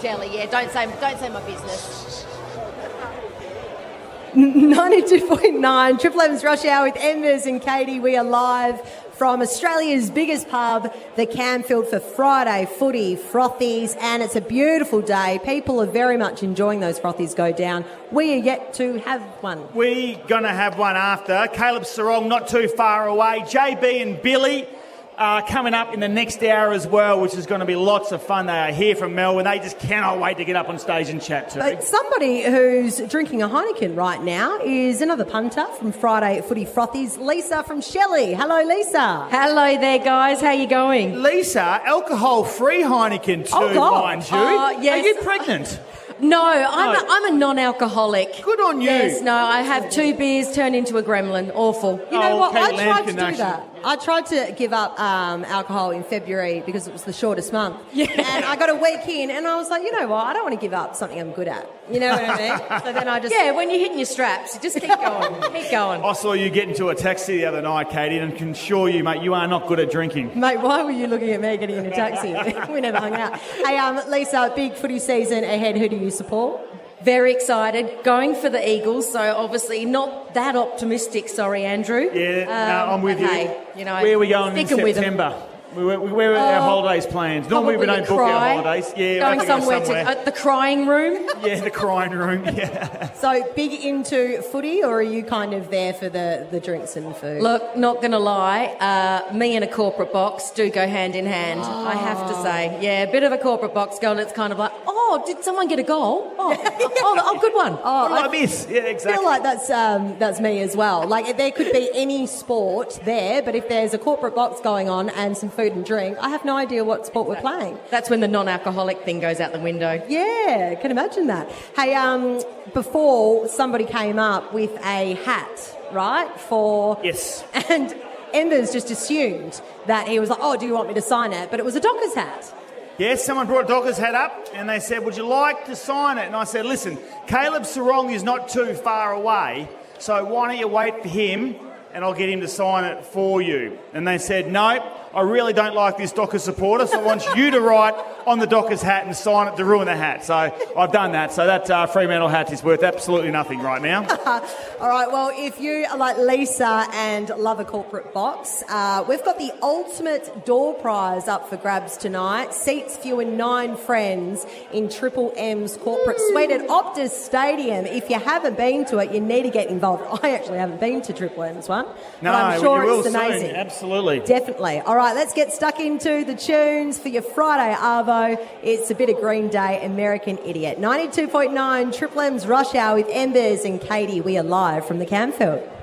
Shelley, yeah, don't say my business. 92.9 Triple M's Rush Hour with Embers and Katie. We are live from Australia's biggest pub, the Camfield, for Friday footy frothies, and it's a beautiful day. People are very much enjoying those frothies go down. We are yet to have one. We're going to have one after. Caleb Serong not too far away. JB and Billy are coming up in the next hour as well, which is going to be lots of fun. They are here from Melbourne. They just cannot wait to get up on stage and chat to. But somebody who's drinking a Heineken right now is another punter from Friday Footy Frothies, Lisa from Shelley. Hello, Lisa. Hello there, guys. How you going? Lisa, alcohol-free Heineken too, mind you. Yes. Are you pregnant? No, I'm a non-alcoholic. Good on you. Yes, no, I have two beers turned into a gremlin. Awful. You know what? I tried to do that. I tried to give up alcohol in February because it was the shortest month. Yeah. And I got a week in and I was like, you know what? I don't want to give up something I'm good at. You know what I mean? So then I just... Yeah, when you're hitting your straps, you just keep going. Keep going. I saw you get into a taxi the other night, Katie, and can assure you, mate, you are not good at drinking. Mate, why were you looking at me getting in a taxi? We never hung out. Hey, Lisa, big footy season ahead. Who do you support? Very excited. Going for the Eagles, so obviously not that optimistic. Sorry, Andrew. Yeah, no, I'm with you. Hey, you know, where are we going in September? Where are our holidays planned? Normally we don't book our holidays. Yeah, going somewhere. To the crying room. Yeah, the crying room. Yeah. So big into footy, or are you kind of there for the drinks and food? Look, not gonna lie, me and a corporate box do go hand in hand. Oh. I have to say, yeah, a bit of a corporate box girl. It's kind of like, oh, did someone get a goal? Oh, oh good one. Oh, I miss. Yeah, exactly. I feel like that's me as well. Like there could be any sport there, but if there's a corporate box going on and some food and drink, I have no idea what sport we're playing. That's when the non-alcoholic thing goes out the window. Yeah, can imagine that. Hey, before somebody came up with a hat, right? For... Yes. And Embers just assumed that he was like, oh, do you want me to sign it? But it was a Dockers hat. Yes, someone brought a Dockers hat up and they said, would you like to sign it? And I said, listen, Caleb Serong is not too far away, so why don't you wait for him and I'll get him to sign it for you. And they said, no, I really don't like this Dockers supporter, so I want you to write on the Dockers hat and sign it to ruin the hat. So I've done that. So that Fremantle hat is worth absolutely nothing right now. All right, well, if you are like Lisa and love a corporate box, we've got the ultimate door prize up for grabs tonight. Seats for you and 9 friends in Triple M's corporate suite at Optus Stadium. If you haven't been to it, you need to get involved. I actually haven't been to Triple M's one, but I'm sure you will it's amazing. Soon. Absolutely. Definitely. All right, let's get stuck into the tunes for your Friday Arvo. It's a bit of Green Day, American Idiot. 92.9 Triple M's Rush Hour with Embers and Katie. We are live from the Camfield.